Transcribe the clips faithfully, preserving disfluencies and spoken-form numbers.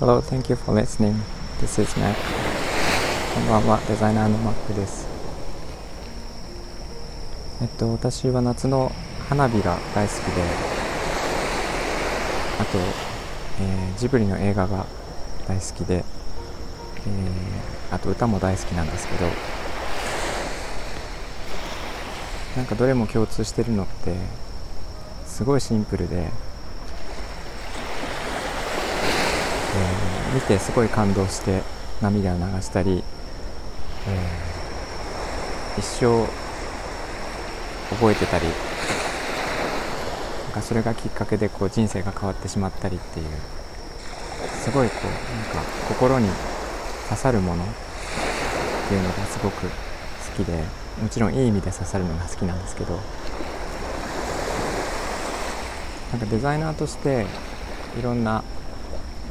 Hello, thank you for listening. This is Mac. こんばんは、デザイナーの Mac です。えっと、私は夏の花火が大好きで、あと、えー、ジブリの映画が大好きで、えー、あと歌も大好きなんですけど、なんかどれも共通してるのって、すごいシンプルで、えー、見てすごい感動して涙を流したり、えー、一生覚えてたり、なんかそれがきっかけでこう人生が変わってしまったりっていう、すごいこうなんか心に刺さるものっていうのがすごく好きで、もちろんいい意味で刺さるのが好きなんですけど、なんかデザイナーとしていろんな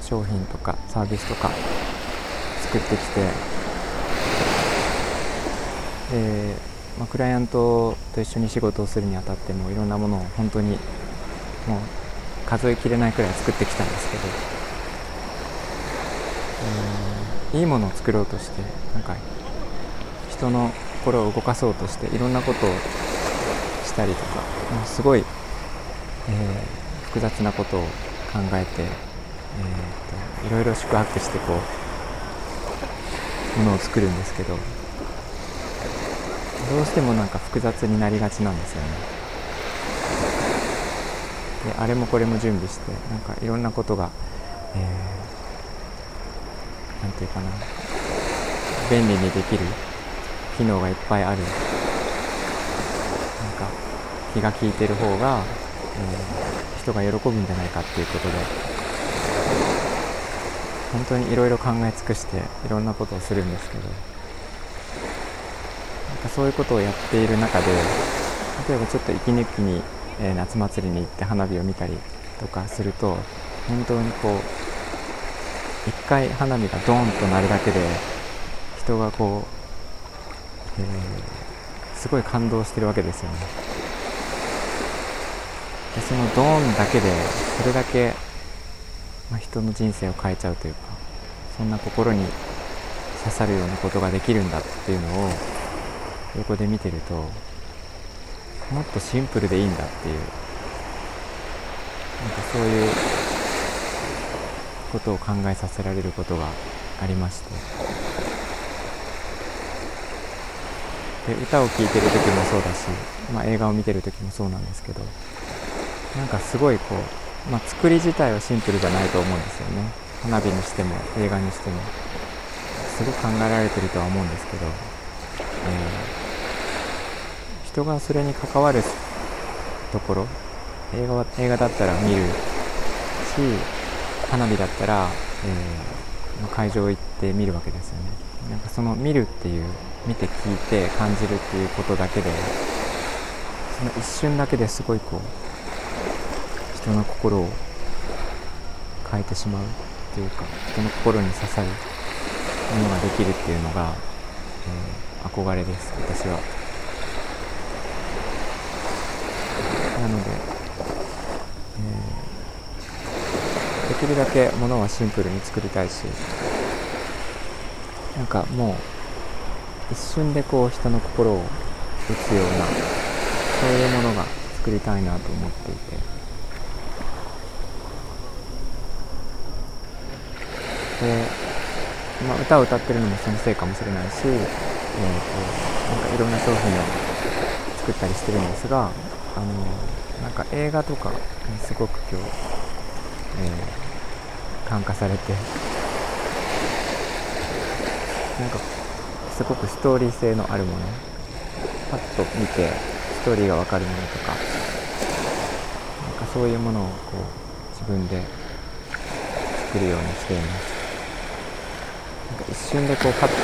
商品とかサービスとか作ってきて、で、まあ、クライアントと一緒に仕事をするにあたってもいろんなものを本当にもう数えきれないくらい作ってきたんですけど、えー、いいものを作ろうとして、なんか人の心を動かそうとしていろんなことをしたりとか、もうすごいえー、複雑なことを考えて、えー、といろいろ宿泊してこうものを作るんですけど、どうしてもなんか複雑になりがちなんですよね。で、あれもこれも準備して、なんかいろんなことが、えー、なんていうかな、便利にできる機能がいっぱいある、なんか気が利いてる方がえー、人が喜ぶんじゃないかっていうことで、本当にいろいろ考え尽くしていろんなことをするんですけど、なんかそういうことをやっている中で、例えばちょっと息抜きに、えー、夏祭りに行って花火を見たりとかすると、本当にこう一回花火がドーンと鳴るだけで人がこう、えー、すごい感動してるわけですよね。でそのドーンだけで、それだけ、まあ、人の人生を変えちゃうというか、そんな心に刺さるようなことができるんだっていうのを横で見てると、もっとシンプルでいいんだっていう、なんかそういうことを考えさせられることがありまして、で歌を聴いてる時もそうだし、まあ、映画を見てる時もそうなんですけど、なんかすごいこう、まあ、作り自体はシンプルじゃないと思うんですよね。花火にしても映画にしてもすごく考えられてるとは思うんですけど、えー、人がそれに関わるところ、映画は映画だったら見るし、花火だったら、えー、会場行って見るわけですよね。なんかその見るっていう、見て聞いて感じるっていうことだけで、その一瞬だけですごいこう人の心を変えてしまうというか、人の心に刺さるものができるっていうのが、えー、憧れです、私は。なので、えー、できるだけものはシンプルに作りたいし、なんかもう一瞬でこう人の心を打つような、そういうものが作りたいなと思っていて。で、まあ、歌を歌ってるのもそのせいかもしれないし、えー、なんかいろんな商品を作ったりしてるんですが、あのー、なんか映画とかすごく今日、えー、感化されて、なんかすごくストーリー性のあるもの、パッと見てストーリーが分かるものとか、なんかそういうものをこう自分で作るようにしています。なんか一瞬でこうパッと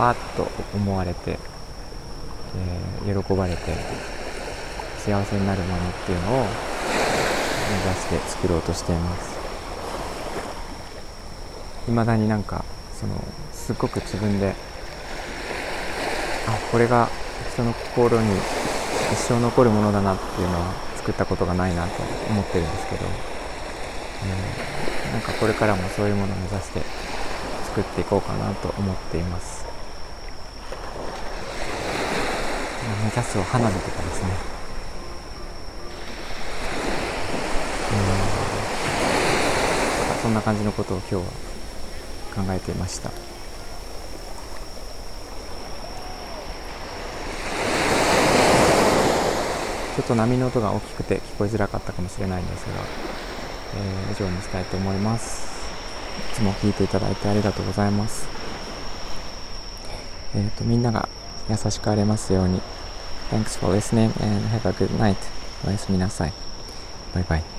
わーっと思われて、えー、喜ばれて幸せになるものっていうのを目指して作ろうとしています。未だになんかそのすごく自分で、あ、これが人の心に一生残るものだなっていうのは作ったことがないなと思ってるんですけど、えー、なんかこれからもそういうものを目指して作っていこうかなと思っています。目指すを花火とかですね、うん、そんな感じのことを今日は考えていました。ちょっと波の音が大きくて聞こえづらかったかもしれないんですが、えー、以上にしたいと思います。いつも聞いていただいてありがとうございます。えっと、みんなが優しくありますように。Thanks for listening and have a good night. おやすみなさい。バイバイ。